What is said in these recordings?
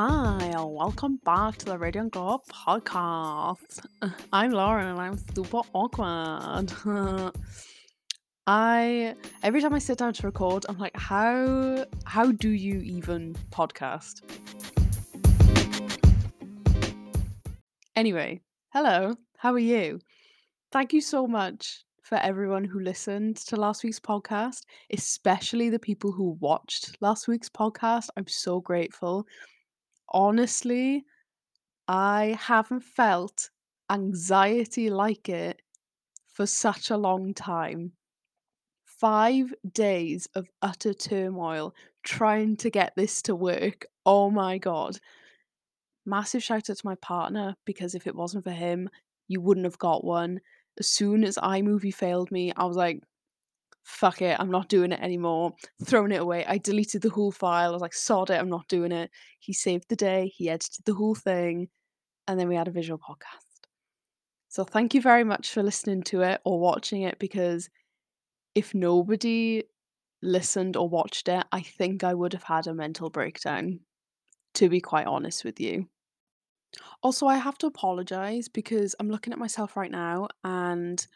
Hi, welcome back to the Radiant Glow Up podcast. I'm Lauren and I'm super awkward. Every time I sit down to record, I'm like, how do you even podcast? Anyway, hello, how are you? Thank you so much for everyone who listened to last week's podcast, especially the people who watched last week's podcast. I'm so grateful. Honestly, I haven't felt anxiety like it for such a long time. 5 days of utter turmoil trying to get this to work. Oh my God. Massive shout out to my partner, because if it wasn't for him, you wouldn't have got one. As soon as iMovie failed me, I was like, fuck it, I'm not doing it anymore. Thrown it away. I deleted the whole file. I was like, sod it, I'm not doing it. He saved the day. He edited the whole thing. And then we had a visual podcast. So thank you very much for listening to it or watching it, because if nobody listened or watched it, I think I would have had a mental breakdown, to be quite honest with you. Also, I have to apologise because I'm looking at myself right now and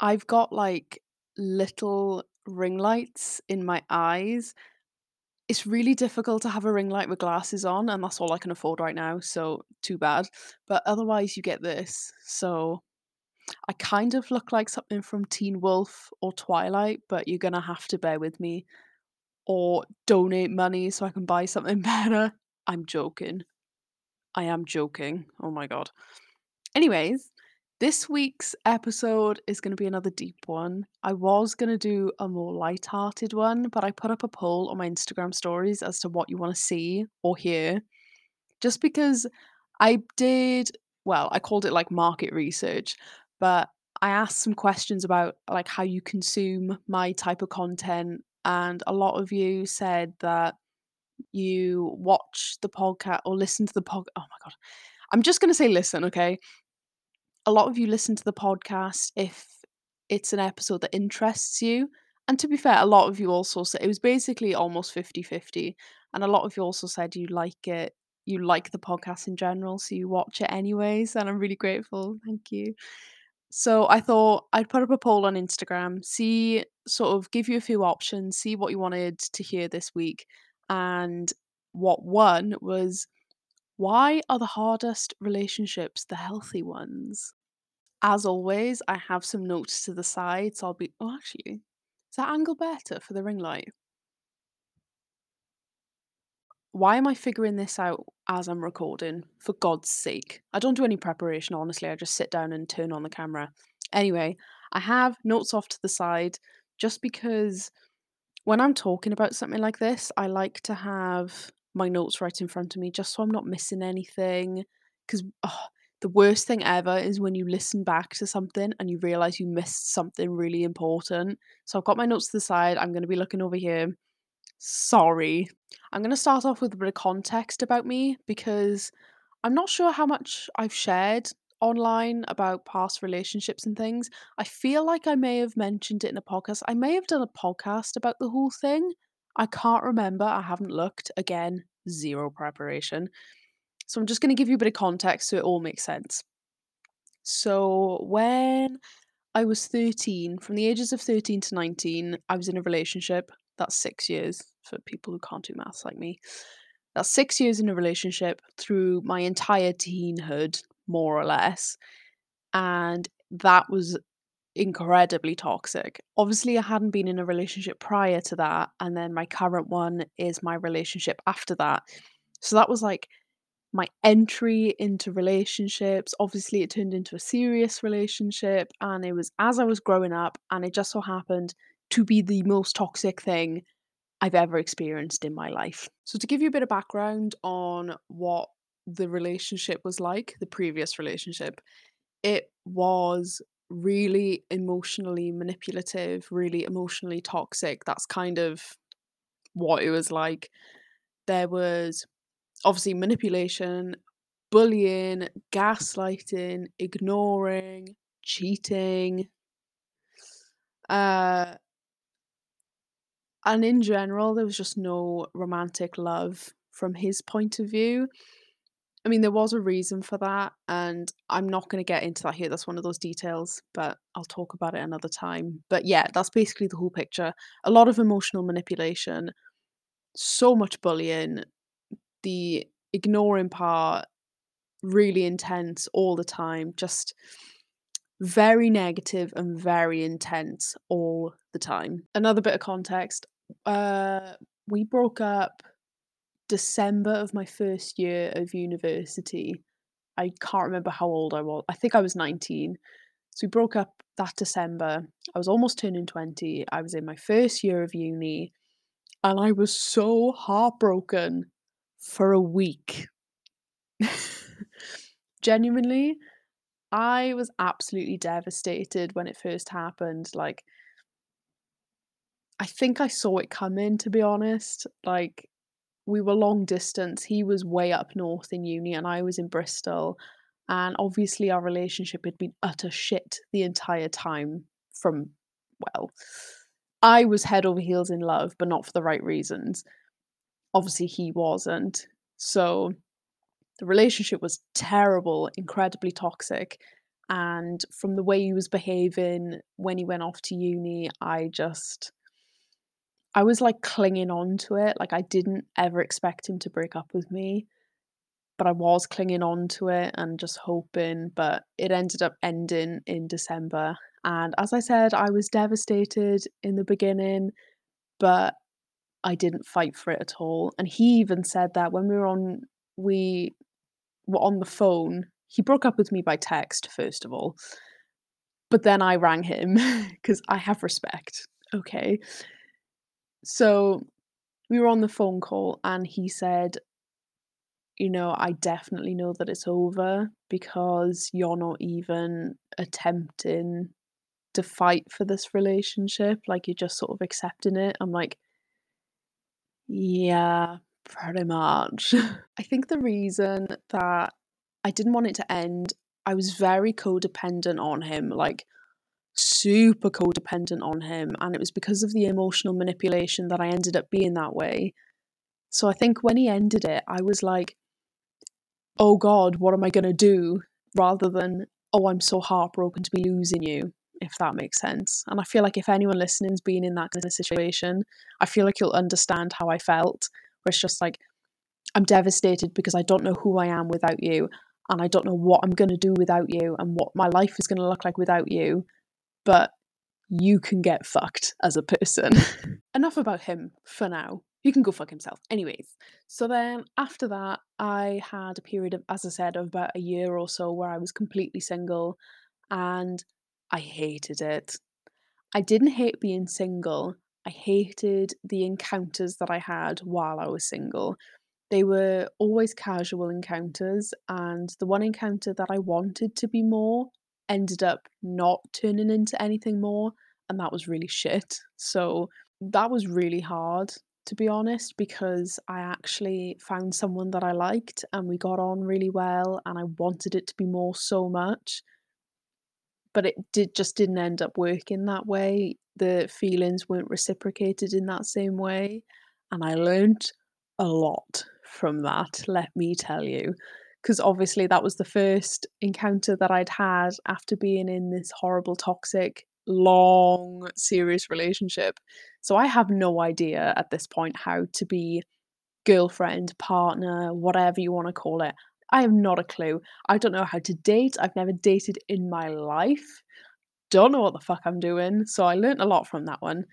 I've got like little ring lights in my eyes. It's really difficult to have a ring light with glasses on, and that's all I can afford right now, so too bad. But otherwise you get this. So I kind of look like something from Teen Wolf or Twilight, but you're going to have to bear with me or donate money so I can buy something better. I'm joking. I am joking. Oh my God. Anyways, this week's episode is going to be another deep one. I was going to do a more lighthearted one, but I put up a poll on my Instagram stories as to what you want to see or hear. Just because I called it like market research, but I asked some questions about like how you consume my type of content, and a lot of you said that you watch the podcast or listen to the podcast. Oh my God. I'm just going to say listen, okay? A lot of you listen to the podcast if it's an episode that interests you. And to be fair, a lot of you also said, it was basically almost 50-50. And a lot of you also said you like it. You like the podcast in general, so you watch it anyways. And I'm really grateful. Thank you. So I thought I'd put up a poll on Instagram, see, sort of give you a few options, see what you wanted to hear this week. And what one was, why are the hardest relationships the healthy ones? As always, I have some notes to the side, so I'll be... Oh, actually, is that angle better for the ring light? Why am I figuring this out as I'm recording? For God's sake. I don't do any preparation, honestly. I just sit down and turn on the camera. Anyway, I have notes off to the side just because... when I'm talking about something like this, I like to have my notes right in front of me just so I'm not missing anything. Because the worst thing ever is when you listen back to something and you realise you missed something really important. So I've got my notes to the side. I'm going to be looking over here. Sorry. I'm going to start off with a bit of context about me, because I'm not sure how much I've shared online about past relationships and things. I feel like I may have mentioned it in a podcast. I may have done a podcast about the whole thing. I can't remember. I haven't looked. Again, zero preparation. So I'm just going to give you a bit of context so it all makes sense. So when I was 13, from the ages of 13 to 19, I was in a relationship. That's 6 years for people who can't do maths like me. That's 6 years in a relationship through my entire teenhood, more or less, and that was incredibly toxic. Obviously, I hadn't been in a relationship prior to that, and then my current one is my relationship after that. So that was like my entry into relationships. Obviously, it turned into a serious relationship, and it was as I was growing up, and it just so happened to be the most toxic thing I've ever experienced in my life. So to give you a bit of background on what the relationship was like, the previous relationship, it was really emotionally manipulative, really emotionally toxic. That's kind of what it was like. There was obviously manipulation, bullying, gaslighting, ignoring, cheating, and in general there was just no romantic love from his point of view. I mean, there was a reason for that, and I'm not going to get into that here. That's one of those details, but I'll talk about it another time. But yeah, that's basically the whole picture. A lot of emotional manipulation, so much bullying, the ignoring part, really intense all the time, just very negative and very intense all the time. Another bit of context, we broke up December of my first year of university. I can't remember how old I was. I think I was 19. So we broke up that December. I was almost turning 20. I was in my first year of uni, and I was so heartbroken for a week. Genuinely, I was absolutely devastated when it first happened. Like, I think I saw it coming, to be honest. Like, we were long distance. He was way up north in uni and I was in Bristol. And obviously our relationship had been utter shit the entire time from, well, I was head over heels in love, but not for the right reasons. Obviously he wasn't. So the relationship was terrible, incredibly toxic. And from the way he was behaving when he went off to uni, I was like clinging on to it. Like, I didn't ever expect him to break up with me, but I was clinging on to it and just hoping. But it ended up ending in December. And as I said, I was devastated in the beginning, but I didn't fight for it at all. And he even said that when we were on the phone. He broke up with me by text, first of all. But then I rang him because I have respect. Okay. So we were on the phone call and he said, you know, I definitely know that it's over because you're not even attempting to fight for this relationship. Like, you're just sort of accepting it. I'm like, yeah, pretty much. I think the reason that I didn't want it to end, I was very codependent on him, like super codependent on him. And it was because of the emotional manipulation that I ended up being that way. So I think when he ended it, I was like, oh God, what am I going to do? Rather than, oh, I'm so heartbroken to be losing you, if that makes sense. And I feel like if anyone listening's been in that kind of situation, I feel like you'll understand how I felt. Where it's just like, I'm devastated because I don't know who I am without you, and I don't know what I'm going to do without you and what my life is going to look like without you, but you can get fucked as a person. Enough about him for now. He can go fuck himself. Anyways, so then after that, I had a period of, as I said, of about a year or so where I was completely single, and I hated it. I didn't hate being single. I hated the encounters that I had while I was single. They were always casual encounters, and the one encounter that I wanted to be more ended up not turning into anything more, and that was really shit. So that was really hard, to be honest, because I actually found someone that I liked and we got on really well, and I wanted it to be more so much, but it just didn't end up working that way. The feelings weren't reciprocated in that same way, and I learned a lot from that, let me tell you, because obviously that was the first encounter that I'd had after being in this horrible, toxic, long, serious relationship. So I have no idea at this point how to be girlfriend, partner, whatever you want to call it. I have not a clue. I don't know how to date. I've never dated in my life. Don't know what the fuck I'm doing. So I learned a lot from that one.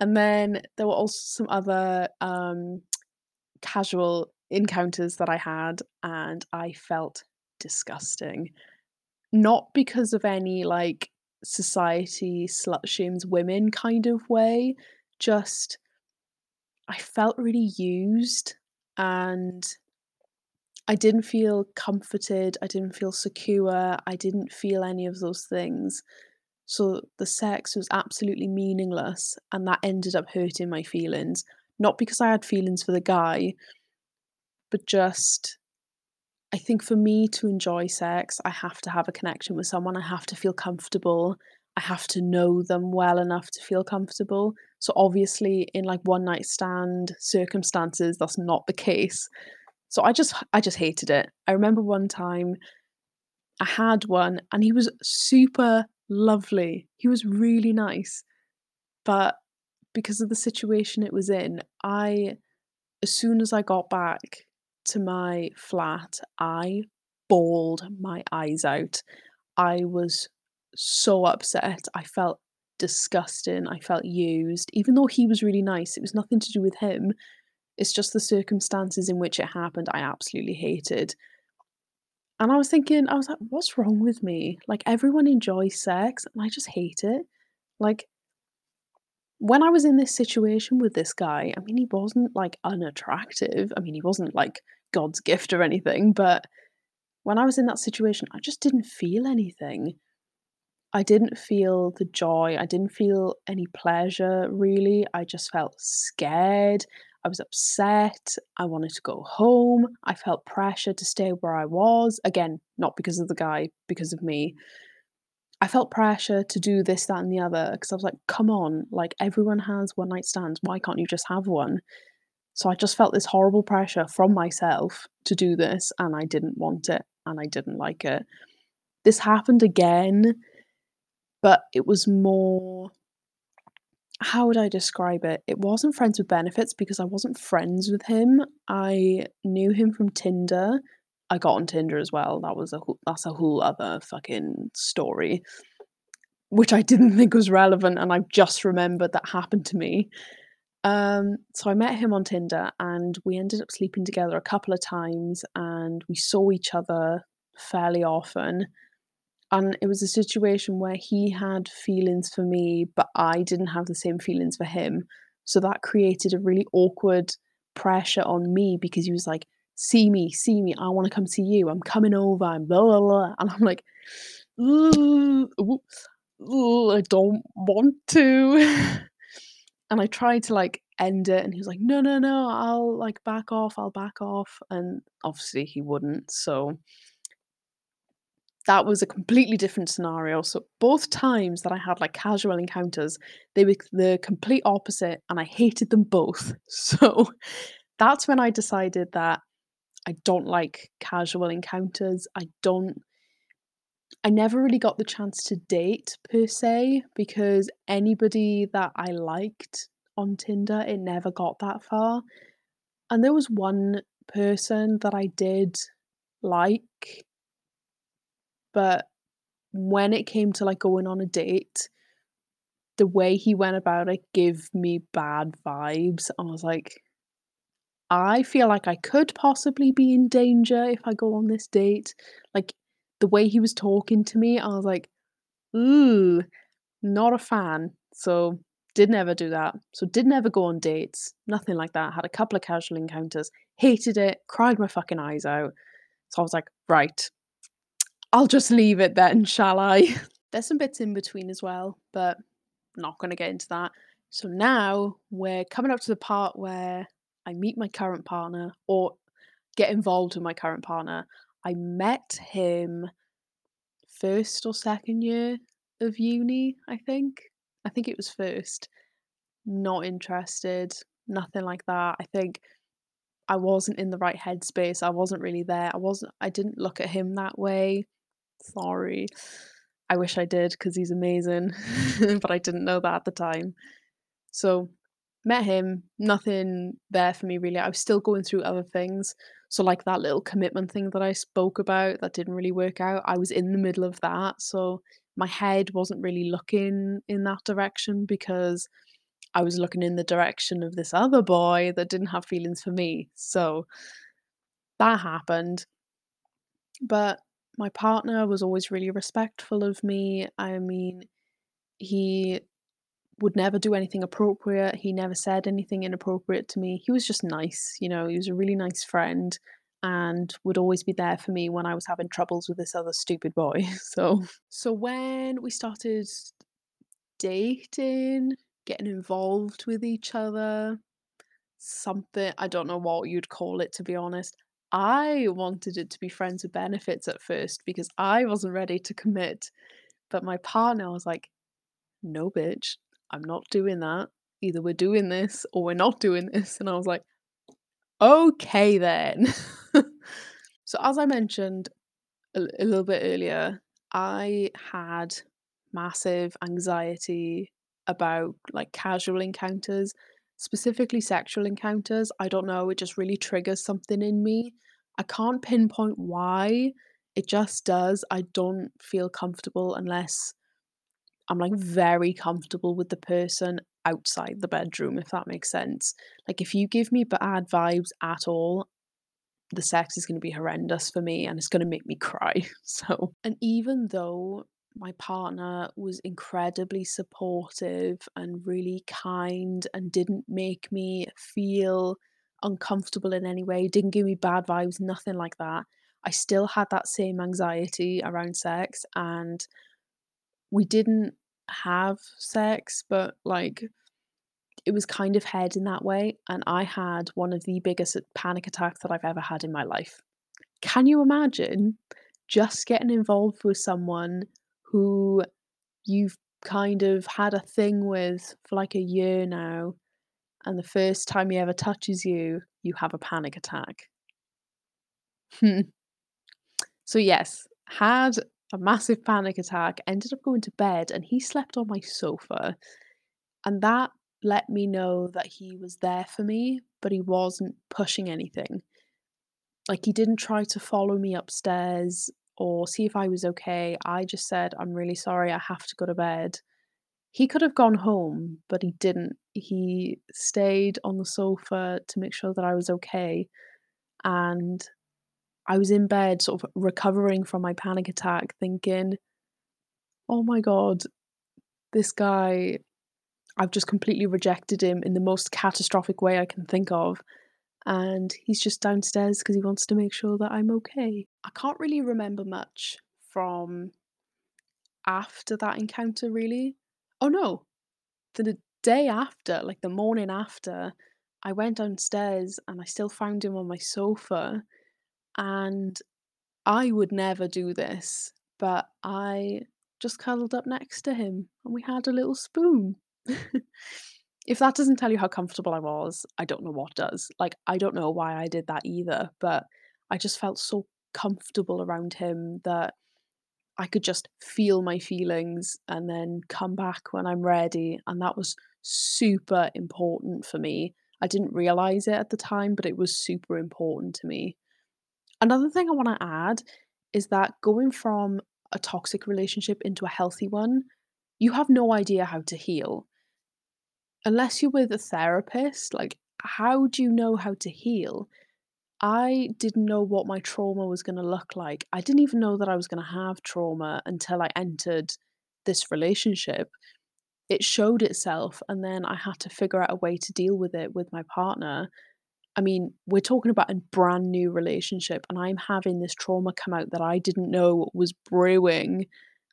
And then there were also some other casual encounters that I had, and I felt disgusting. Not because of any like society slut shames women kind of way, just I felt really used, and I didn't feel comforted, I didn't feel secure, I didn't feel any of those things. So the sex was absolutely meaningless, and that ended up hurting my feelings. Not because I had feelings for the guy, but just, I think for me to enjoy sex, I have to have a connection with someone. I have to feel comfortable. I have to know them well enough to feel comfortable. So obviously in like one night stand circumstances, that's not the case. So I just hated it. I remember one time I had one and he was super lovely. He was really nice. But because of the situation it was in, as soon as I got back to my flat, I bawled my eyes out. I was so upset. I felt disgusting. I felt used. Even though he was really nice, it was nothing to do with him. It's just the circumstances in which it happened I absolutely hated. And I was like, what's wrong with me? Like, everyone enjoys sex and I just hate it. Like, when I was in this situation with this guy, I mean, he wasn't like unattractive. I mean, he wasn't like God's gift or anything, but when I was in that situation, I just didn't feel anything. I didn't feel the joy. I didn't feel any pleasure, really. I just felt scared. I was upset. I wanted to go home. I felt pressure to stay where I was. Again, not because of the guy, because of me. I felt pressure to do this, that, and the other, because I was like, come on, like, everyone has one night stands. Why can't you just have one? So I just felt this horrible pressure from myself to do this, and I didn't want it, and I didn't like it. This happened again, but it was more, how would I describe it? It wasn't friends with benefits because I wasn't friends with him. I knew him from Tinder. I got on Tinder as well. That's a whole other fucking story, which I didn't think was relevant, and I just remembered that happened to me. So I met him on Tinder, and we ended up sleeping together a couple of times, and we saw each other fairly often. And it was a situation where he had feelings for me, but I didn't have the same feelings for him. So that created a really awkward pressure on me, because he was like, see me, I want to come see you, I'm coming over, I'm blah, blah, blah. And I'm like, I don't want to. And I tried to like end it, and he was like, no, I'll back off. And obviously he wouldn't. So that was a completely different scenario. So both times that I had like casual encounters, they were the complete opposite, and I hated them both. So that's when I decided that I don't like casual encounters. I never really got the chance to date per se, because anybody that I liked on Tinder, it never got that far. And there was one person that I did like, but when it came to like going on a date, the way he went about it gave me bad vibes. I was like, I feel like I could possibly be in danger if I go on this date. Like, the way he was talking to me, I was like, ooh, not a fan. So didn't ever do that. So didn't ever go on dates. Nothing like that. Had a couple of casual encounters. Hated it. Cried my fucking eyes out. So I was like, right, I'll just leave it then, shall I? There's some bits in between as well, but I'm not going to get into that. So now we're coming up to the part where I meet my current partner, or get involved with my current partner. I met him first or second year of uni, I think. I think it was first. Not interested, nothing like that. I think I wasn't in the right headspace. I wasn't really there. I didn't look at him that way. Sorry. I wish I did, because he's amazing, but I didn't know that at the time. So met him, nothing there for me really. I was still going through other things. So like that little commitment thing that I spoke about that didn't really work out, I was in the middle of that. So my head wasn't really looking in that direction, because I was looking in the direction of this other boy that didn't have feelings for me. So that happened. But my partner was always really respectful of me. I mean, he would never do anything appropriate. He never said anything inappropriate to me. He was just nice, you know, he was a really nice friend, and would always be there for me when I was having troubles with this other stupid boy. So when we started dating, getting involved with each other, something, I don't know what you'd call it, to be honest. I wanted it to be friends with benefits at first, because I wasn't ready to commit. But my partner was like, no, bitch, I'm not doing that. either we're doing this or we're not doing this. And I was like, okay then. So as I mentioned a little bit earlier, I had massive anxiety about like casual encounters, specifically sexual encounters. I don't know, it just really triggers something in me. I can't pinpoint why, it just does. I don't feel comfortable unless I'm like very comfortable with the person outside the bedroom, if that makes sense. Like if you give me bad vibes at all, the sex is going to be horrendous for me and it's going to make me cry. So, and even though my partner was incredibly supportive and really kind and didn't make me feel uncomfortable in any way, didn't give me bad vibes, nothing like that, I still had that same anxiety around sex. And we didn't have sex, but like it was kind of head in that way, and I had one of the biggest panic attacks that I've ever had in my life. Can you imagine just getting involved with someone who you've kind of had a thing with for like a year now, and the first time he ever touches you, you have a panic attack? So yes, had a massive panic attack, ended up going to bed, and he slept on my sofa. And that let me know that he was there for me, but he wasn't pushing anything. Like he didn't try to follow me upstairs or see if I was okay. I just said, I'm really sorry, I have to go to bed. He could have gone home, but he didn't. He stayed on the sofa to make sure that I was okay. And I was in bed sort of recovering from my panic attack thinking, oh my God, this guy, I've just completely rejected him in the most catastrophic way I can think of. And he's just downstairs because he wants to make sure that I'm okay. I can't really remember much from after that encounter, really. Oh no, the day after, like the morning after, I went downstairs and I still found him on my sofa. And I would never do this, but I just cuddled up next to him and we had a little spoon. If that doesn't tell you how comfortable I was, I don't know what does. Like, I don't know why I did that either, but I just felt so comfortable around him that I could just feel my feelings and then come back when I'm ready. And that was super important for me. I didn't realize it at the time, but it was super important to me. Another thing I want to add is that going from a toxic relationship into a healthy one, you have no idea how to heal. Unless you're with a therapist, like, how do you know how to heal? I didn't know what my trauma was going to look like. I didn't even know that I was going to have trauma until I entered this relationship. It showed itself, and then I had to figure out a way to deal with it with my partner. I mean, we're talking about a brand new relationship, and I'm having this trauma come out that I didn't know was brewing,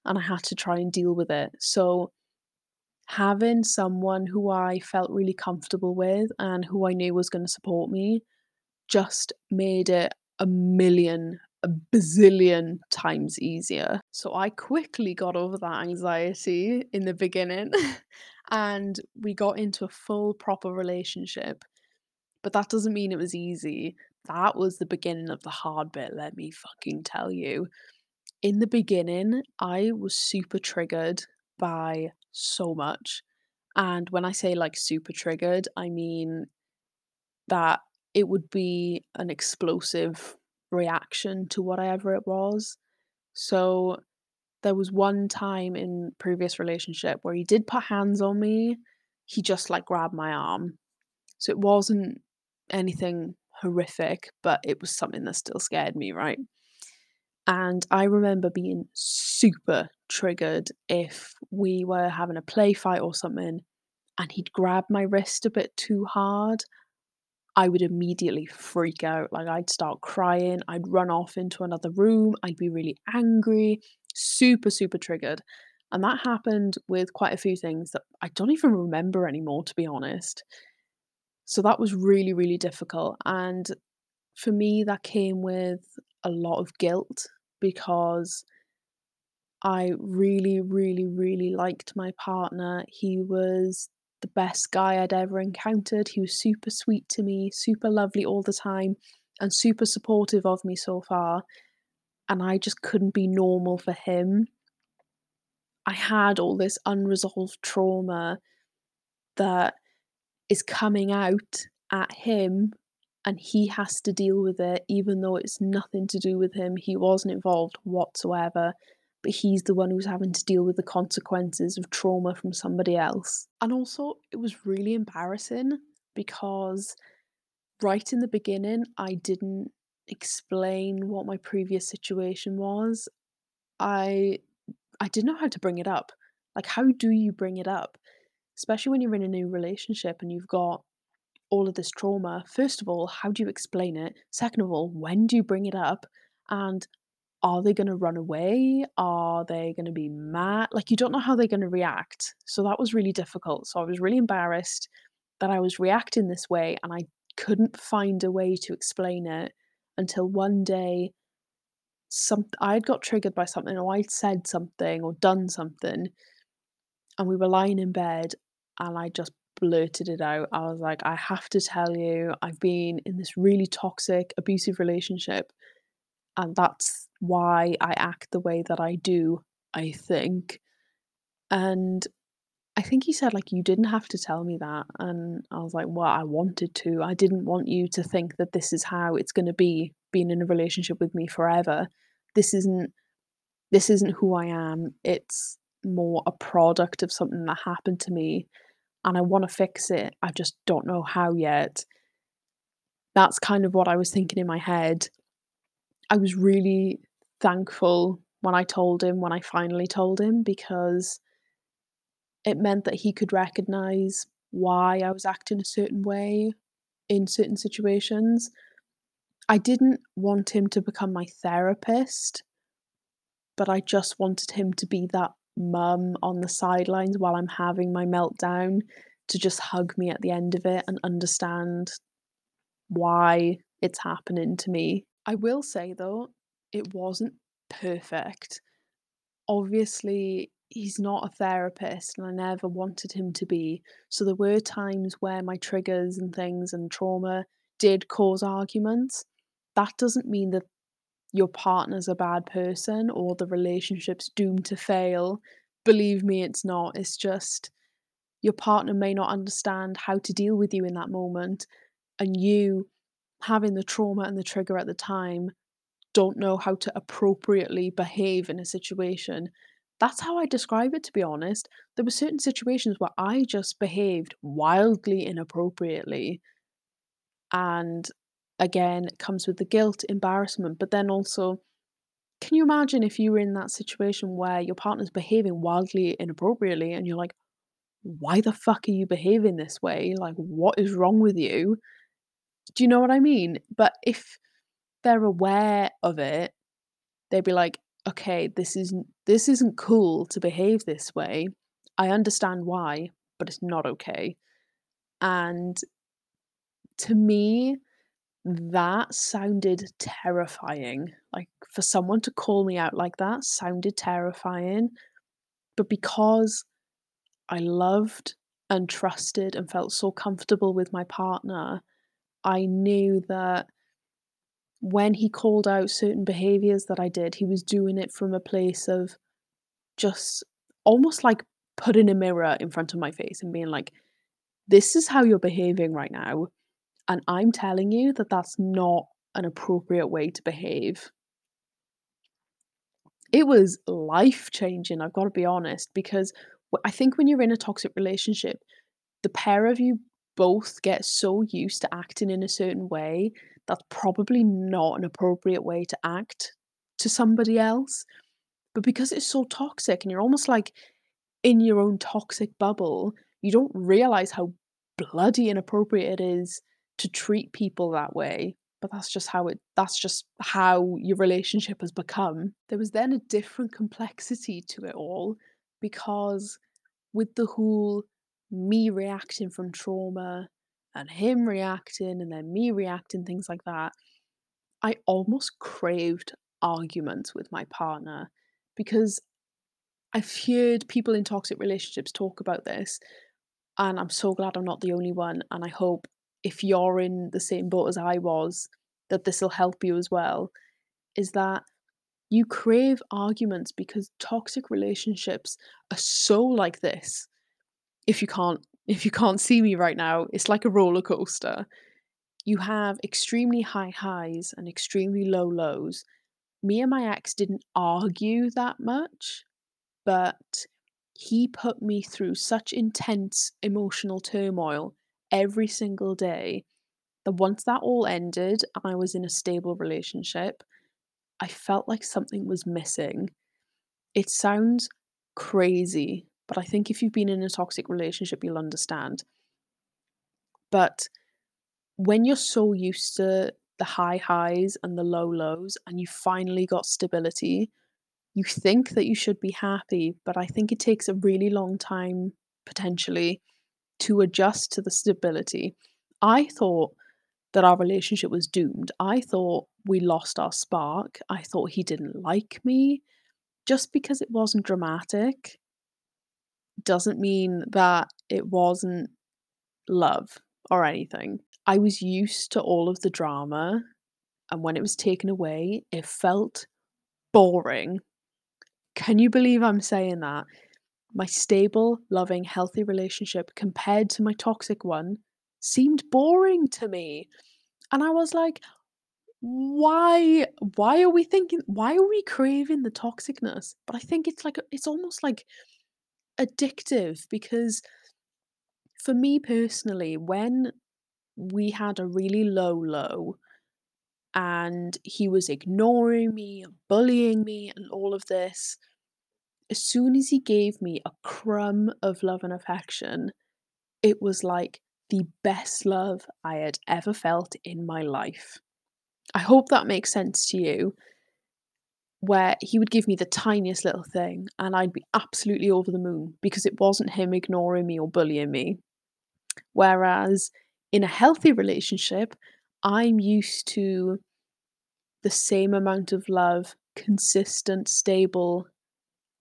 and I had to try and deal with it. So having someone who I felt really comfortable with and who I knew was going to support me just made it a bazillion times easier. So I quickly got over that anxiety in the beginning and we got into a full proper relationship. But that doesn't mean it was easy. That was the beginning of the hard bit, let me fucking tell you. In the beginning, I was super triggered by so much. And when I say like super triggered, I mean that it would be an explosive reaction to whatever it was. So there was one time in previous relationship where he did put hands on me. He just like grabbed my arm. So it wasn't anything horrific, but it was something that still scared me, right? And I remember being super triggered if we were having a play fight or something and he'd grab my wrist a bit too hard, I would immediately freak out. Like I'd start crying, I'd run off into another room, I'd be really angry, super, super triggered. And that happened with quite a few things that I don't even remember anymore, to be honest. So that was really, really difficult. And for me, that came with a lot of guilt because I really, really, really liked my partner. He was the best guy I'd ever encountered. He was super sweet to me, super lovely all the time, and super supportive of me so far. And I just couldn't be normal for him. I had all this unresolved trauma that is coming out at him, and he has to deal with it, even though it's nothing to do with him. He wasn't involved whatsoever, but he's the one who's having to deal with the consequences of trauma from somebody else. And also, it was really embarrassing because right in the beginning, I didn't explain what my previous situation was. I didn't know how to bring it up. Like, how do you bring it up? Especially when you're in a new relationship and you've got all of this trauma. First of all, how do you explain it? Second of all, when do you bring it up? And are they going to run away? Are they going to be mad? Like, you don't know how they're going to react. So that was really difficult. So I was really embarrassed that I was reacting this way, and I couldn't find a way to explain it until one day I'd got triggered by something, or I'd said something or done something, and we were lying in bed and I just blurted it out. I was like, I have to tell you, I've been in this really toxic, abusive relationship, and that's why I act the way that I do, I think. And I think he said, like, you didn't have to tell me that. And I was like, well, I wanted to. I didn't want you to think that this is how it's going to be being in a relationship with me forever. This isn't who I am. It's more a product of something that happened to me, and I want to fix it. I just don't know how yet. That's kind of what I was thinking in my head. I was really thankful when I finally told him, because it meant that he could recognize why I was acting a certain way in certain situations. I didn't want him to become my therapist, but I just wanted him to be that mum on the sidelines while I'm having my meltdown, to just hug me at the end of it and understand why it's happening to me. I will say, though, it wasn't perfect. Obviously, he's not a therapist, and I never wanted him to be. So there were times where my triggers and things and trauma did cause arguments. That doesn't mean that your partner's a bad person or the relationship's doomed to fail. Believe me, it's not. It's just your partner may not understand how to deal with you in that moment, and you, having the trauma and the trigger at the time, don't know how to appropriately behave in a situation. That's how I describe it, to be honest. There were certain situations where I just behaved wildly inappropriately. And again, it comes with the guilt, embarrassment. But then also, can you imagine if you were in that situation where your partner's behaving wildly inappropriately and you're like, why the fuck are you behaving this way? Like, what is wrong with you? Do you know what I mean? But if they're aware of it, they'd be like, okay, this isn't cool to behave this way. I understand why, but it's not okay. And to me, that sounded terrifying. Like, for someone to call me out like that sounded terrifying. But because I loved and trusted and felt so comfortable with my partner, I knew that when he called out certain behaviours that I did, he was doing it from a place of just almost like putting a mirror in front of my face and being like, this is how you're behaving right now, and I'm telling you that that's not an appropriate way to behave. It was life-changing, I've got to be honest, because I think when you're in a toxic relationship, the pair of you both get so used to acting in a certain way that's probably not an appropriate way to act to somebody else. But because it's so toxic and you're almost like in your own toxic bubble, you don't realize how bloody inappropriate it is to treat people that way. But that's just how your relationship has become. There was then a different complexity to it all, because with the whole me reacting from trauma and him reacting and then me reacting, things like that, I almost craved arguments with my partner, because I've heard people in toxic relationships talk about this, And I'm so glad I'm not the only one. And I hope if you're in the same boat as I was, that this will help you as well, is that you crave arguments because toxic relationships are so like this. If you can't see me right now, it's like a roller coaster. You have extremely high highs and extremely low lows. Me and my ex didn't argue that much, but he put me through such intense emotional turmoil every single day that once that all ended, I was in a stable relationship. I felt like something was missing. It sounds crazy, but I think if you've been in a toxic relationship, you'll understand. But when you're so used to the high highs and the low lows, and you finally got stability, you think that you should be happy, but I think it takes a really long time, potentially, to adjust to the stability. I thought that our relationship was doomed. I thought we lost our spark. I thought he didn't like me. Just because it wasn't dramatic doesn't mean that it wasn't love or anything. I was used to all of the drama, and when it was taken away, it felt boring. Can you believe I'm saying that? My stable, loving, healthy relationship compared to my toxic one seemed boring to me. And I was like, why are we craving the toxicness? But I think it's almost like addictive, because for me personally, when we had a really low and he was ignoring me and bullying me and all of this, as soon as he gave me a crumb of love and affection, it was like the best love I had ever felt in my life. I hope that makes sense to you, where he would give me the tiniest little thing and I'd be absolutely over the moon because it wasn't him ignoring me or bullying me. Whereas in a healthy relationship, I'm used to the same amount of love, consistent, stable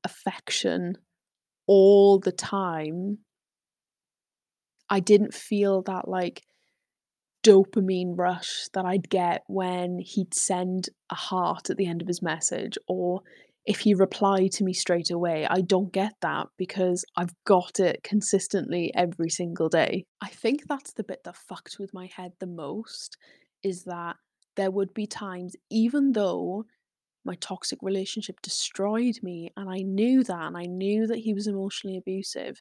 affection all the time. I didn't feel that like dopamine rush that I'd get when he'd send a heart at the end of his message, or if he replied to me straight away. I don't get that because I've got it consistently every single day. I think that's the bit that fucked with my head the most, is that there would be times, even though my toxic relationship destroyed me and I knew that, and I knew that he was emotionally abusive,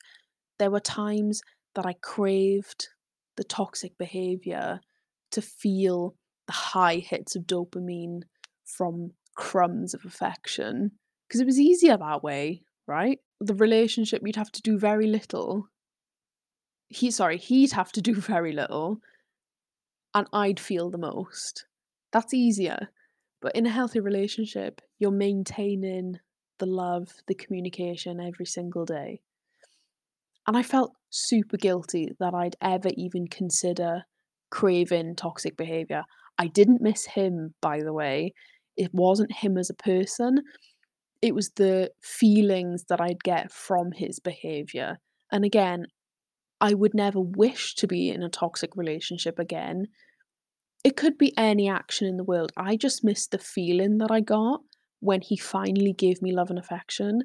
there were times that I craved the toxic behavior to feel the high hits of dopamine from crumbs of affection, because it was easier that way, right? The relationship, you'd have to do very little. He'd have to do very little, and I'd feel the most. That's easier. But in a healthy relationship, you're maintaining the love, the communication every single day. And I felt super guilty that I'd ever even consider craving toxic behavior. I didn't miss him, by the way. It wasn't him as a person. It was the feelings that I'd get from his behavior. And again, I would never wish to be in a toxic relationship again. It could be any action in the world. I just missed the feeling that I got when he finally gave me love and affection.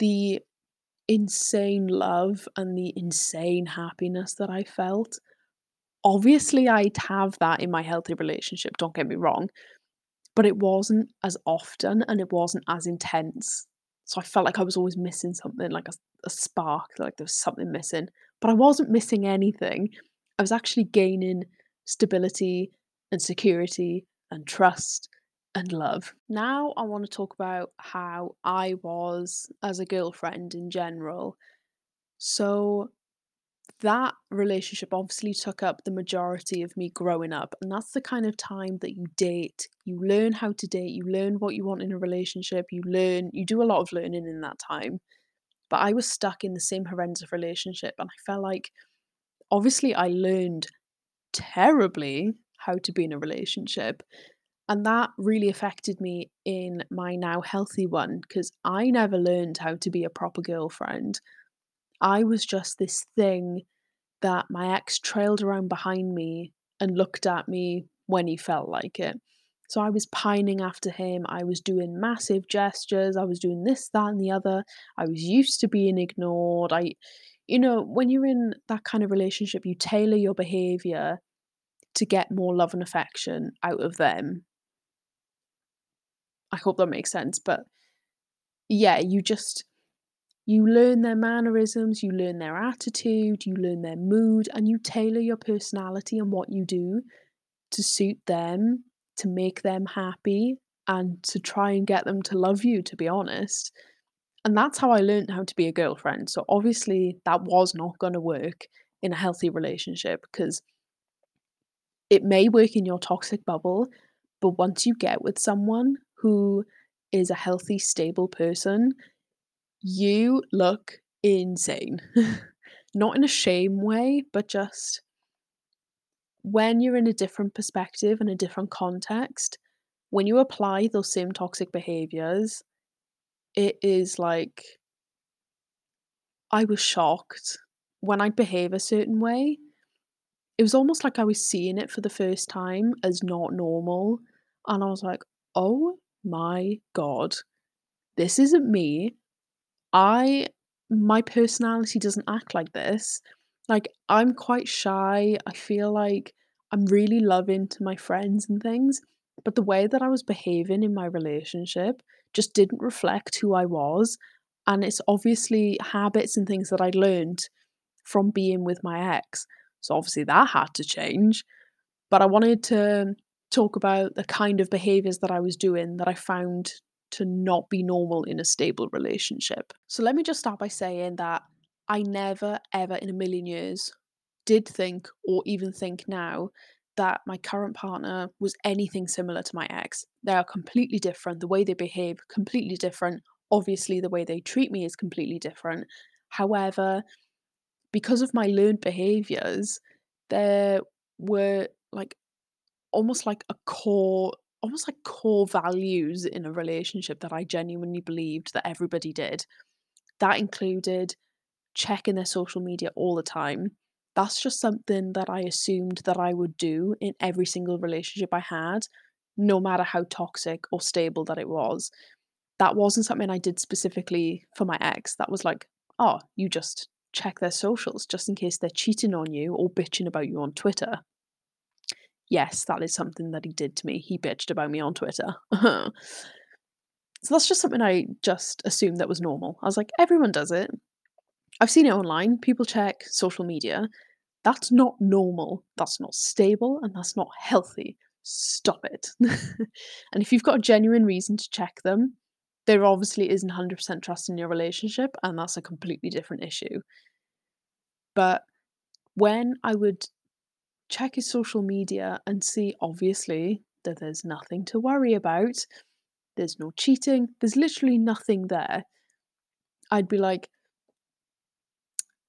The insane love and the insane happiness that I felt. Obviously, I'd have that in my healthy relationship, don't get me wrong, but it wasn't as often and it wasn't as intense. So I felt like I was always missing something, like a spark, like there was something missing. But I wasn't missing anything. I was actually gaining stability and security and trust and love. Now I want to talk about how I was as a girlfriend in general. So that relationship obviously took up the majority of me growing up, and that's the kind of time that you date, you learn how to date, you learn what you want in a relationship, you do a lot of learning in that time. But I was stuck in the same horrendous relationship, and I felt like, obviously, I learned terribly how to be in a relationship, and that really affected me in my now healthy one, because I never learned how to be a proper girlfriend. I was just this thing that my ex trailed around behind me and looked at me when he felt like it. So I was pining after him, I was doing massive gestures, I was doing this, that and the other, I was used to being ignored. You know, when you're in that kind of relationship, you tailor your behaviour to get more love and affection out of them. I hope that makes sense, but yeah, you learn their mannerisms, you learn their attitude, you learn their mood, and you tailor your personality and what you do to suit them, to make them happy, and to try and get them to love you, to be honest. And that's how I learned how to be a girlfriend. So obviously that was not going to work in a healthy relationship, because it may work in your toxic bubble, but once you get with someone who is a healthy, stable person, you look insane. Not in a shame way, but just when you're in a different perspective and a different context, when you apply those same toxic behaviors, it is like, I was shocked when I'd behave a certain way. It was almost like I was seeing it for the first time as not normal. And I was like, oh my God, this isn't me. My personality doesn't act like this. Like, I'm quite shy. I feel like I'm really loving to my friends and things, but the way that I was behaving in my relationship just didn't reflect who I was. And it's obviously habits and things that I learned from being with my ex. So obviously that had to change. But I wanted to talk about the kind of behaviors that I was doing that I found to not be normal in a stable relationship. So let me just start by saying that I never, ever in a million years did think, or even think now, that my current partner was anything similar to my ex. They are completely different. The way they behave, completely different. Obviously, the way they treat me is completely different. However, because of my learned behaviors, there were almost like core values in a relationship that I genuinely believed that everybody did. That included checking their social media all the time. That's just something that I assumed that I would do in every single relationship I had, no matter how toxic or stable that it was. That wasn't something I did specifically for my ex. That was like, oh, you just check their socials just in case they're cheating on you or bitching about you on Twitter. Yes, that is something that he did to me. He bitched about me on Twitter. So that's just something I just assumed that was normal. I was like, everyone does it. I've seen it online. People check social media. That's not normal. That's not stable. And that's not healthy. Stop it. And if you've got a genuine reason to check them, there obviously isn't 100% trust in your relationship. And that's a completely different issue. But when I would check his social media and see, obviously, that there's nothing to worry about, there's no cheating, there's literally nothing there, I'd be like,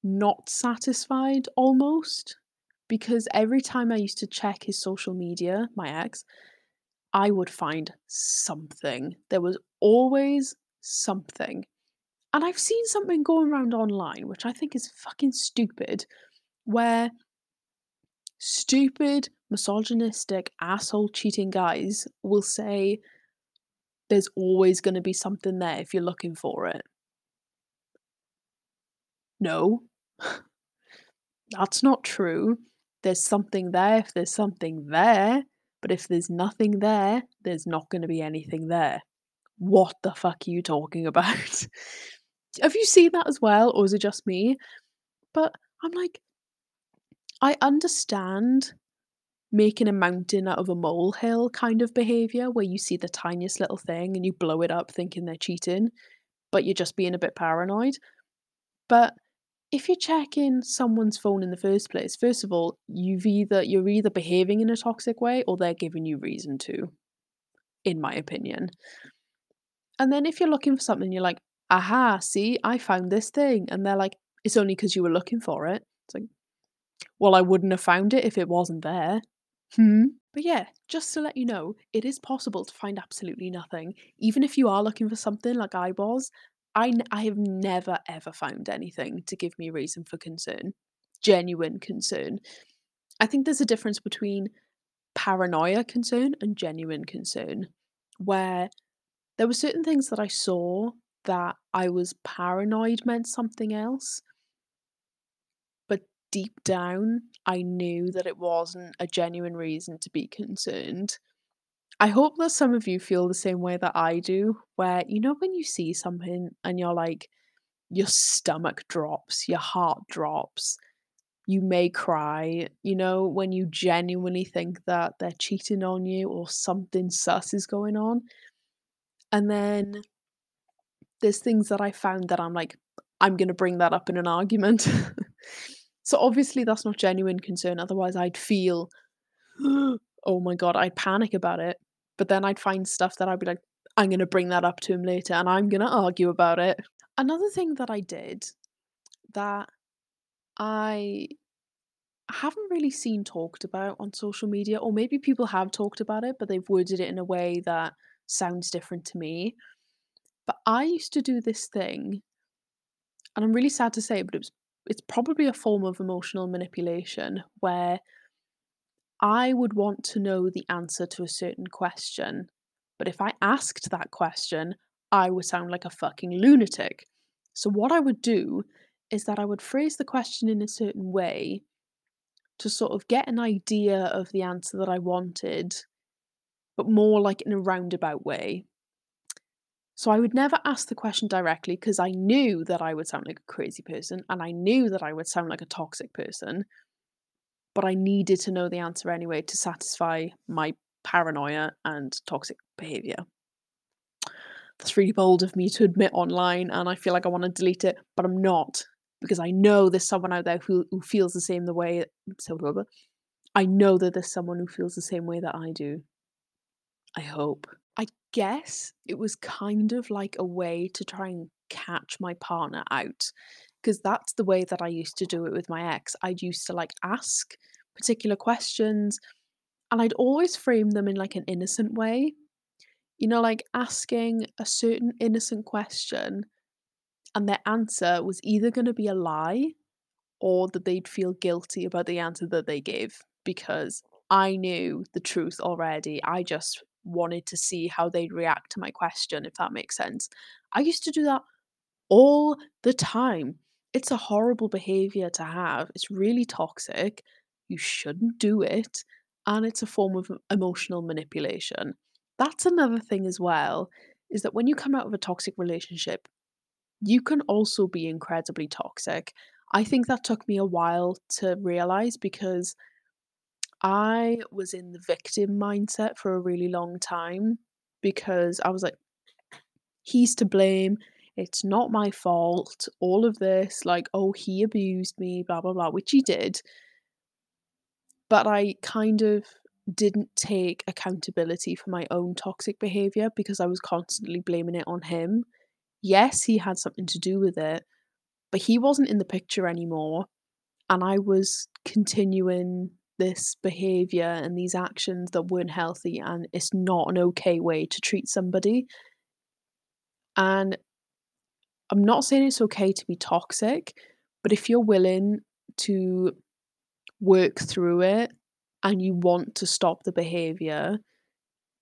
not satisfied almost, because every time I used to check his social media, my ex, I would find something. There was always something. And I've seen something going around online, which I think is fucking stupid, where stupid, misogynistic, asshole cheating guys will say there's always going to be something there if you're looking for it. No, that's not true. There's something there if there's something there, but if there's nothing there, there's not going to be anything there. What the fuck are you talking about? Have you seen that as well, or is it just me? But I'm like, I understand making a mountain out of a molehill kind of behaviour where you see the tiniest little thing and you blow it up thinking they're cheating, but you're just being a bit paranoid. But if you're checking someone's phone in the first place, first of all, you're either behaving in a toxic way or they're giving you reason to, in my opinion. And then if you're looking for something, you're like, aha, see, I found this thing. And they're like, it's only because you were looking for it. It's like, well, I wouldn't have found it if it wasn't there. But yeah, just to let you know, it is possible to find absolutely nothing. Even if you are looking for something like I was, I have never ever found anything to give me reason for concern, genuine concern. I think there's a difference between paranoia concern and genuine concern, where there were certain things that I saw that I was paranoid meant something else, but deep down I knew that it wasn't a genuine reason to be concerned. I hope that some of you feel the same way that I do, where, you know, when you see something and you're like, your stomach drops, your heart drops, you may cry, you know, when you genuinely think that they're cheating on you or something sus is going on. And then there's things that I found that I'm like, I'm going to bring that up in an argument. So obviously that's not genuine concern. Otherwise I'd feel, oh my God, I'd panic about it. But then I'd find stuff that I'd be like, I'm going to bring that up to him later and I'm going to argue about it. Another thing that I did that I haven't really seen talked about on social media, or maybe people have talked about it, but they've worded it in a way that sounds different to me. But I used to do this thing, and I'm really sad to say it, but it's probably a form of emotional manipulation, where I would want to know the answer to a certain question, but if I asked that question, I would sound like a fucking lunatic. So what I would do is that I would phrase the question in a certain way to sort of get an idea of the answer that I wanted, but more like in a roundabout way. So I would never ask the question directly, because I knew that I would sound like a crazy person and I knew that I would sound like a toxic person. But I needed to know the answer anyway to satisfy my paranoia and toxic behaviour. That's really bold of me to admit online, and I feel like I want to delete it, but I'm not, because I know there's someone out there who feels the same way. I know that there's someone who feels the same way that I do. I hope. I guess it was kind of like a way to try and catch my partner out, because that's the way that I used to do it with my ex. I'd used to like ask particular questions, and I'd always frame them in like an innocent way. You know, like asking a certain innocent question and their answer was either going to be a lie or that they'd feel guilty about the answer that they gave, because I knew the truth already. I just wanted to see how they'd react to my question, if that makes sense. I used to do that all the time. It's a horrible behavior to have. It's really toxic. You shouldn't do it. And it's a form of emotional manipulation. That's another thing as well, is that when you come out of a toxic relationship, you can also be incredibly toxic. I think that took me a while to realize, because I was in the victim mindset for a really long time, because I was like, he's to blame. It's not my fault, all of this, like, oh, he abused me, blah, blah, blah, which he did. But I kind of didn't take accountability for my own toxic behavior, because I was constantly blaming it on him. Yes, he had something to do with it, but he wasn't in the picture anymore. And I was continuing this behavior and these actions that weren't healthy, and it's not an okay way to treat somebody. And I'm not saying it's okay to be toxic, but if you're willing to work through it and you want to stop the behavior,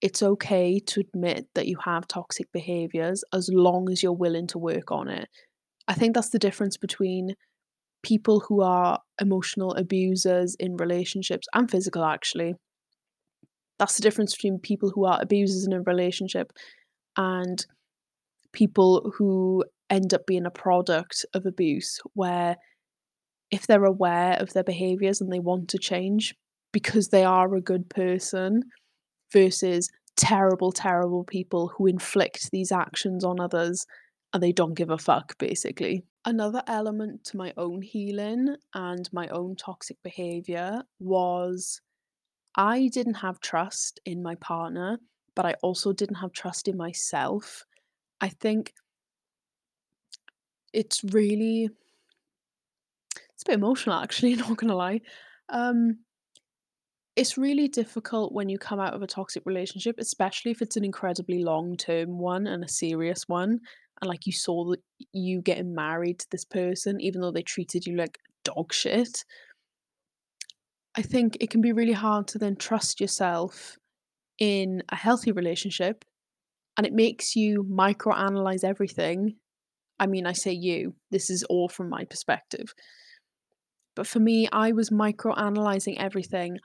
it's okay to admit that you have toxic behaviors, as long as you're willing to work on it. I think that's the difference between people who are emotional abusers in relationships, and physical, actually. That's the difference between people who are abusers in a relationship and people who end up being a product of abuse, where if they're aware of their behaviors and they want to change because they are a good person, versus terrible people who inflict these actions on others and they don't give a fuck, basically. Another element to my own healing and my own toxic behavior was I didn't have trust in my partner, but I also didn't have trust in myself. I think it's a bit emotional, actually, not gonna lie. It's really difficult when you come out of a toxic relationship, especially if it's an incredibly long-term one and a serious one. and like you saw that you getting married to this person, even though they treated you like dog shit, I think it can be really hard to then trust yourself in a healthy relationship, and it makes you microanalyze everything. I mean, I say you, this is all from my perspective. But for me, I was microanalyzing everything.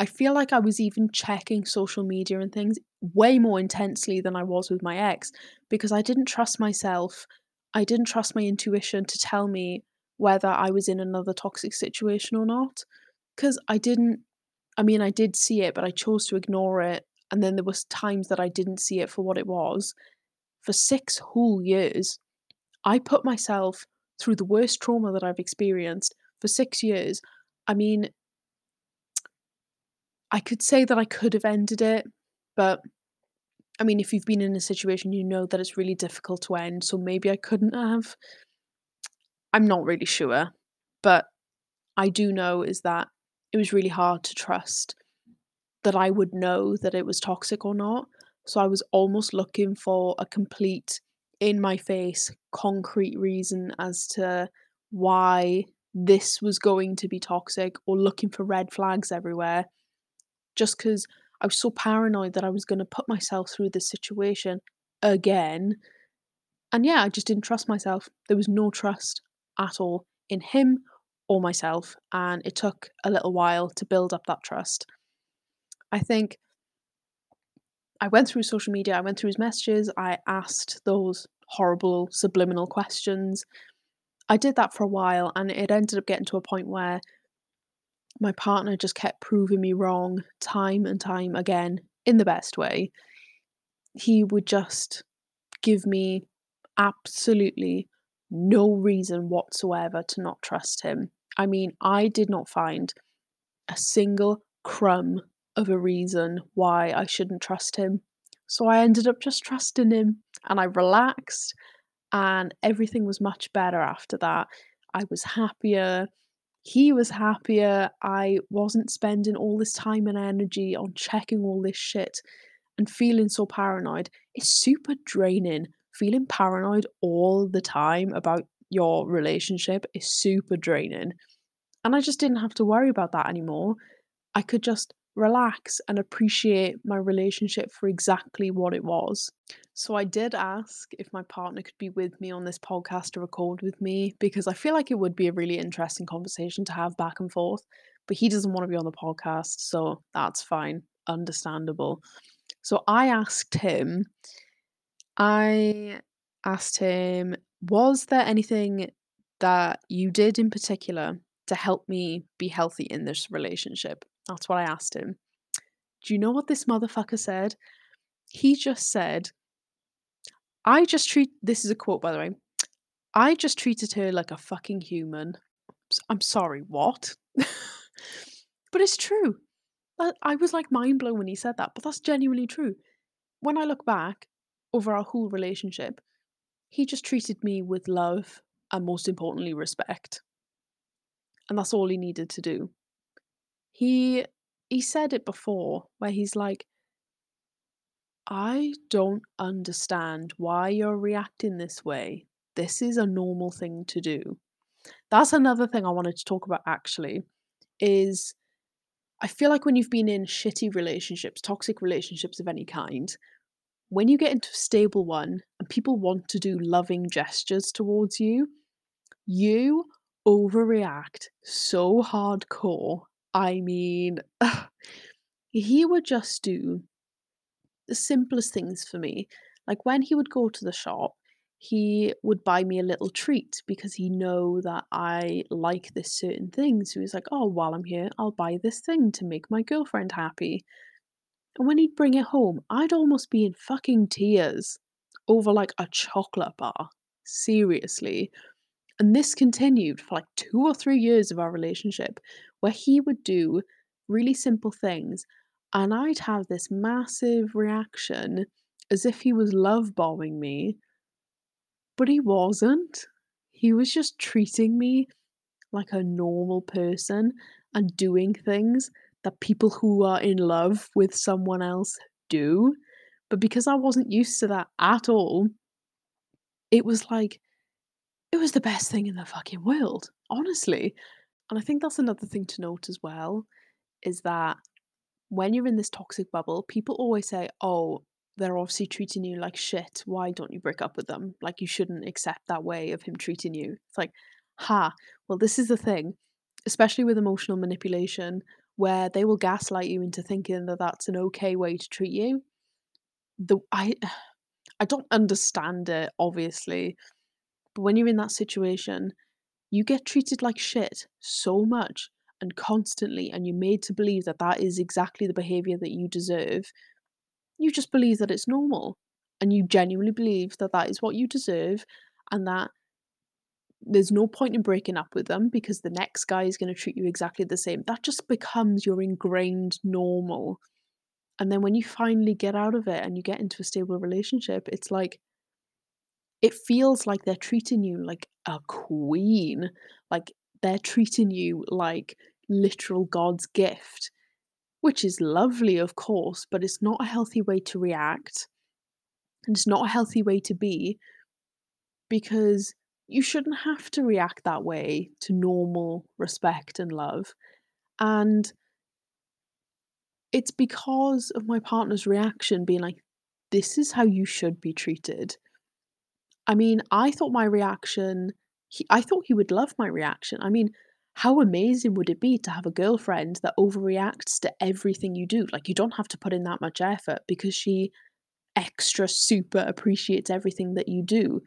I feel like I was even checking social media and things way more intensely than I was with my ex, because I didn't trust myself. I didn't trust my intuition to tell me whether I was in another toxic situation or not, because I did see it, but I chose to ignore it. And then there was times that I didn't see it for what it was. For 6 whole years, I put myself through the worst trauma that I've experienced for 6 years. I mean, I could say that I could have ended it, but I mean, if you've been in a situation, you know that it's really difficult to end. So maybe I couldn't have. I'm not really sure, but I do know is that it was really hard to trust that I would know that it was toxic or not. So I was almost looking for a complete, in my face, concrete reason as to why this was going to be toxic, or looking for red flags everywhere, just because I was so paranoid that I was going to put myself through this situation again. And yeah, I just didn't trust myself. There was no trust at all in him or myself, and it took a little while to build up that trust. I think I went through social media, I went through his messages, I asked those horrible subliminal questions. I did that for a while, and it ended up getting to a point where my partner just kept proving me wrong time and time again in the best way. He would just give me absolutely no reason whatsoever to not trust him. I mean, I did not find a single crumb of a reason why I shouldn't trust him. So I ended up just trusting him, and I relaxed, and everything was much better after that. I was happier. He was happier. I wasn't spending all this time and energy on checking all this shit and feeling so paranoid. It's super draining. Feeling paranoid all the time about your relationship is super draining. And I just didn't have to worry about that anymore. I could just relax and appreciate my relationship for exactly what it was. So I did ask if my partner could be with me on this podcast to record with me, because I feel like it would be a really interesting conversation to have back and forth, but he doesn't want to be on the podcast, so that's fine, understandable. So I asked him, was there anything that you did in particular to help me be healthy in this relationship? That's what I asked him. Do you know what this motherfucker said? He just said, this is a quote, by the way, I just treated her like a fucking human. I'm sorry, what? But it's true. I was like mind blown when he said that, but that's genuinely true. When I look back over our whole relationship, he just treated me with love and, most importantly, respect. And that's all he needed to do. He said it before, where he's like, I don't understand why you're reacting this way. This is a normal thing to do. That's another thing I wanted to talk about, actually, is I feel like when you've been in shitty relationships, toxic relationships of any kind, when you get into a stable one and people want to do loving gestures towards you, you overreact so hardcore. I mean, he would just do the simplest things for me. Like when he would go to the shop, he would buy me a little treat because he know that I like this certain thing. So he was like, oh, while I'm here, I'll buy this thing to make my girlfriend happy. And when he'd bring it home, I'd almost be in fucking tears over like a chocolate bar. Seriously. And this continued for like 2 or 3 years of our relationship, where he would do really simple things and I'd have this massive reaction as if he was love bombing me, but he wasn't. He was just treating me like a normal person and doing things that people who are in love with someone else do. But because I wasn't used to that at all, It was like, it was the best thing in the fucking world, honestly. And I think that's another thing to note as well, is that when you're in this toxic bubble, people always say, oh, they're obviously treating you like shit. Why don't you break up with them? Like, you shouldn't accept that way of him treating you. It's like, ha, well, this is the thing, especially with emotional manipulation, where they will gaslight you into thinking that that's an okay way to treat you. I don't understand it, obviously, but when you're in that situation, you get treated like shit so much and constantly, and you're made to believe that that is exactly the behavior that you deserve. You just believe that it's normal, and you genuinely believe that that is what you deserve, and that there's no point in breaking up with them because the next guy is going to treat you exactly the same. That just becomes your ingrained normal. And then when you finally get out of it and you get into a stable relationship, it's like, it feels like they're treating you like a queen. Like, they're treating you like literal God's gift, which is lovely, of course, but it's not a healthy way to react. And it's not a healthy way to be, because you shouldn't have to react that way to normal respect and love. And it's because of my partner's reaction being like, this is how you should be treated. I mean, I thought my reaction, I thought he would love my reaction. I mean, how amazing would it be to have a girlfriend that overreacts to everything you do? Like, you don't have to put in that much effort because she extra super appreciates everything that you do.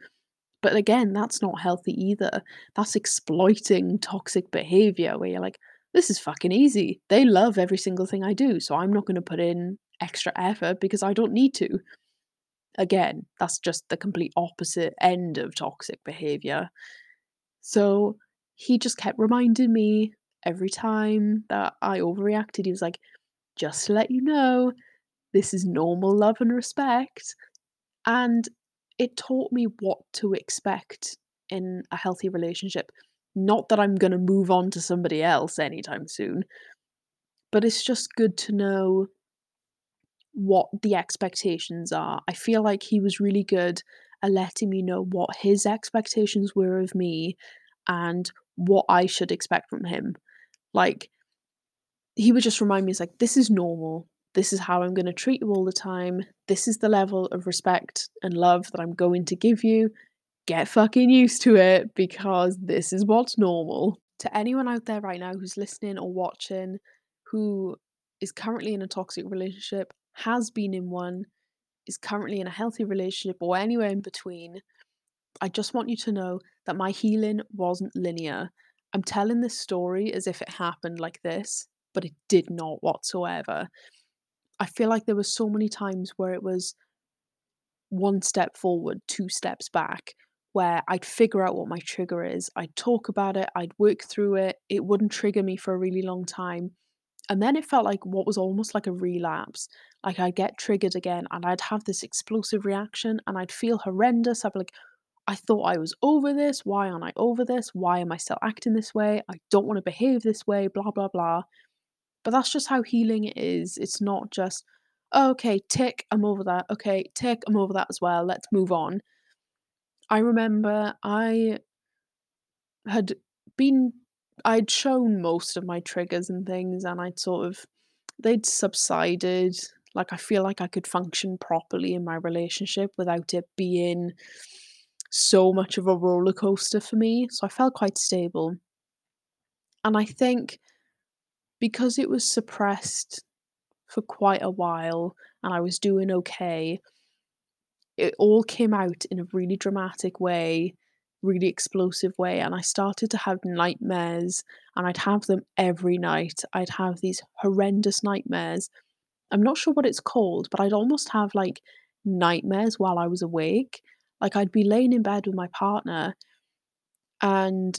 But again, that's not healthy either. That's exploiting toxic behavior where you're like, this is fucking easy. They love every single thing I do, so I'm not going to put in extra effort because I don't need to. Again, that's just the complete opposite end of toxic behavior. So he just kept reminding me every time that I overreacted. He was like, just to let you know, this is normal love and respect. And it taught me what to expect in a healthy relationship. Not that I'm going to move on to somebody else anytime soon, but it's just good to know what the expectations are. I feel like he was really good at letting me know what his expectations were of me and what I should expect from him. Like, he would just remind me, it's like, this is normal. This is how I'm going to treat you all the time. This is the level of respect and love that I'm going to give you. Get fucking used to it, because this is what's normal. To anyone out there right now who's listening or watching who is currently in a toxic relationship, has been in one, is currently in a healthy relationship, or anywhere in between, I just want you to know that my healing wasn't linear. I'm telling this story as if it happened like this, but it did not whatsoever. I feel like there were so many times where it was one step forward, two steps back, where I'd figure out what my trigger is, I'd talk about it, I'd work through it, it wouldn't trigger me for a really long time. And then it felt like what was almost like a relapse. Like, I'd get triggered again and I'd have this explosive reaction and I'd feel horrendous. I'd be like, I thought I was over this, why aren't I over this? Why am I still acting this way? I don't want to behave this way, blah, blah, blah. But that's just how healing is. It's not just, oh, okay, tick, I'm over that. Okay, tick, I'm over that as well. Let's move on. I remember I'd shown most of my triggers and things, and I'd sort of, they'd subsided. Like, I feel like I could function properly in my relationship without it being so much of a roller coaster for me. So I felt quite stable. And I think because it was suppressed for quite a while and I was doing okay, it all came out in a really dramatic way, really explosive way, and I started to have nightmares, and I'd have them every night. I'd have these horrendous nightmares. I'm not sure what it's called, but I'd almost have like nightmares while I was awake. Like, I'd be laying in bed with my partner and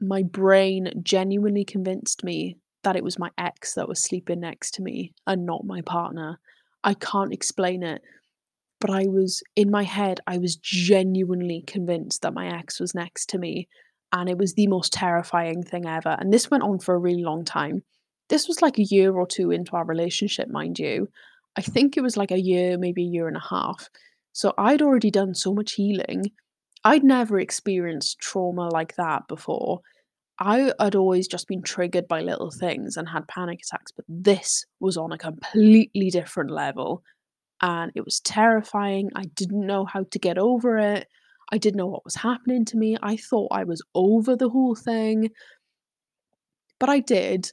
my brain genuinely convinced me that it was my ex that was sleeping next to me and not my partner. I can't explain it, but I was, in my head, I was genuinely convinced that my ex was next to me, and it was the most terrifying thing ever. And this went on for a really long time. This was like a year or two into our relationship, mind you. I think it was like a year, maybe a year and a half. So I'd already done so much healing. I'd never experienced trauma like that before. I had always just been triggered by little things and had panic attacks, but this was on a completely different level. And it was terrifying. I didn't know how to get over it. I didn't know what was happening to me. I thought I was over the whole thing. But I did.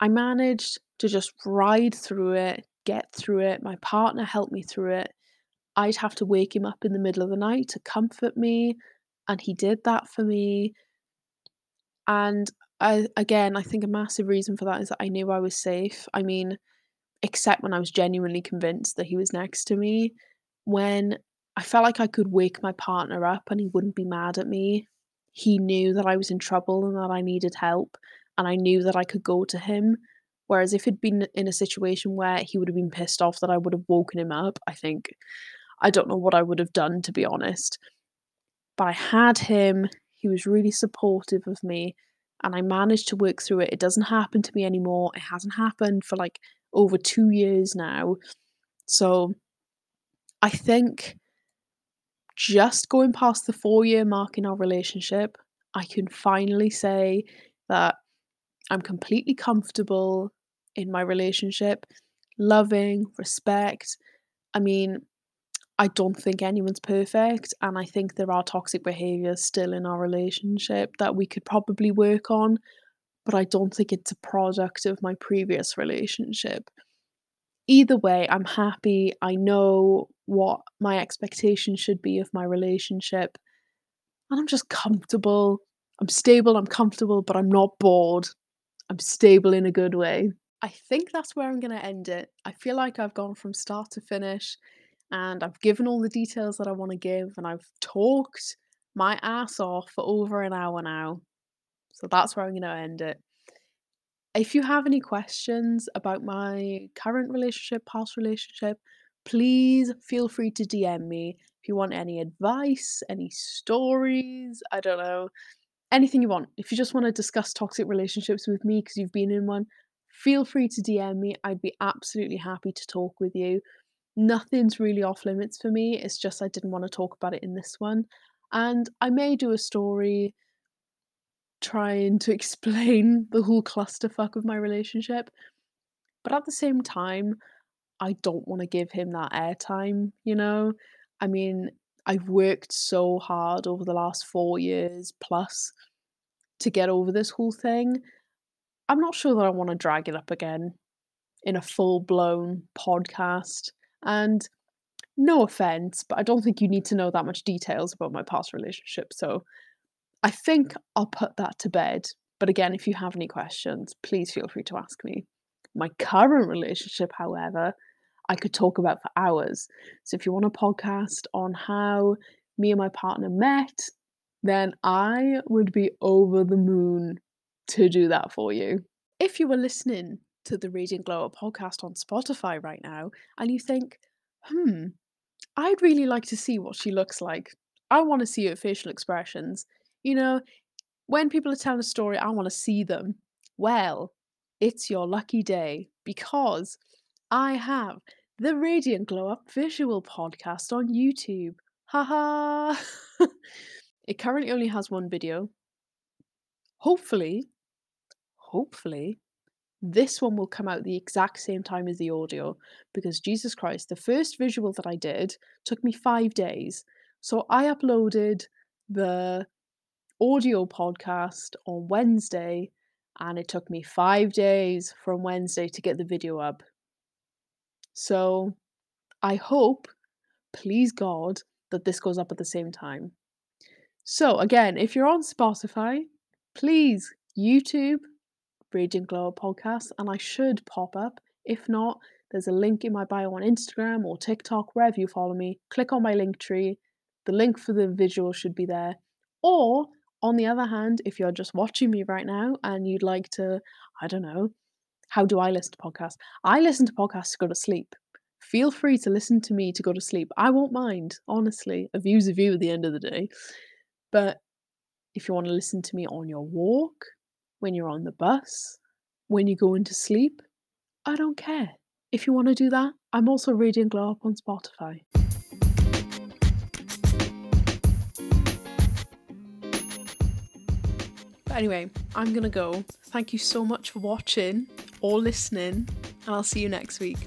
I managed to just ride through it, get through it. My partner helped me through it. I'd have to wake him up in the middle of the night to comfort me, and he did that for me. And I think a massive reason for that is that I knew I was safe. I mean, except when I was genuinely convinced that he was next to me, when I felt like I could wake my partner up and he wouldn't be mad at me. He knew that I was in trouble and that I needed help, and I knew that I could go to him. Whereas if he'd been in a situation where he would have been pissed off that I would have woken him up, I don't know what I would have done, to be honest. But I had him, he was really supportive of me, and I managed to work through it. It doesn't happen to me anymore. It hasn't happened for like over 2 years now. So I think just going past the 4-year mark in our relationship, I can finally say that I'm completely comfortable in my relationship, loving, respect. I mean, I don't think anyone's perfect, and I think there are toxic behaviours still in our relationship that we could probably work on, but I don't think it's a product of my previous relationship. Either way, I'm happy. I know what my expectations should be of my relationship, and I'm just comfortable. I'm stable, I'm comfortable, but I'm not bored. I'm stable in a good way. I think that's where I'm going to end it. I feel like I've gone from start to finish, and I've given all the details that I want to give, and I've talked my ass off for over an hour now. So that's where I'm going to end it. If you have any questions about my current relationship, past relationship, please feel free to DM me. If you want any advice, any stories, I don't know, anything you want. If you just want to discuss toxic relationships with me because you've been in one, feel free to DM me. I'd be absolutely happy to talk with you. Nothing's really off limits for me. It's just I didn't want to talk about it in this one. And I may do a story trying to explain the whole clusterfuck of my relationship. But at the same time, I don't want to give him that airtime, you know? I mean, I've worked so hard over the last 4 years plus to get over this whole thing. I'm not sure that I want to drag it up again in a full-blown podcast. And no offense, but I don't think you need to know that much details about my past relationship. So I think I'll put that to bed. But again, if you have any questions, please feel free to ask me. My current relationship, however, I could talk about for hours. So if you want a podcast on how me and my partner met, then I would be over the moon to do that for you. If you were listening to the Radiant Glow Up podcast on Spotify right now and you think, I'd really like to see what she looks like. I want to see her facial expressions. You know, when people are telling a story, I want to see them. Well, it's your lucky day, because I have the Radiant Glow Up visual podcast on YouTube. Haha! It currently only has one video. Hopefully, this one will come out the exact same time as the audio, because Jesus Christ, the first visual that I did took me 5 days. So I uploaded the audio podcast on Wednesday, and it took me 5 days from Wednesday to get the video up. So I hope, please God, that this goes up at the same time. So again, if you're on Spotify, please YouTube, Radiant Glow Up Podcast, and I should pop up. If not, there's a link in my bio on Instagram or TikTok, wherever you follow me. Click on my link tree. The link for the visual should be there. Or, on the other hand, if you're just watching me right now and you'd like to, I don't know, how do I listen to podcasts? I listen to podcasts to go to sleep. Feel free to listen to me to go to sleep. I won't mind, honestly. A view's a view at the end of the day. But if you want to listen to me on your walk, when you're on the bus, when you go into sleep, I don't care. If you want to do that, I'm also Radiant Glow Up on Spotify. But anyway, I'm gonna go. Thank you so much for watching or listening, and I'll see you next week.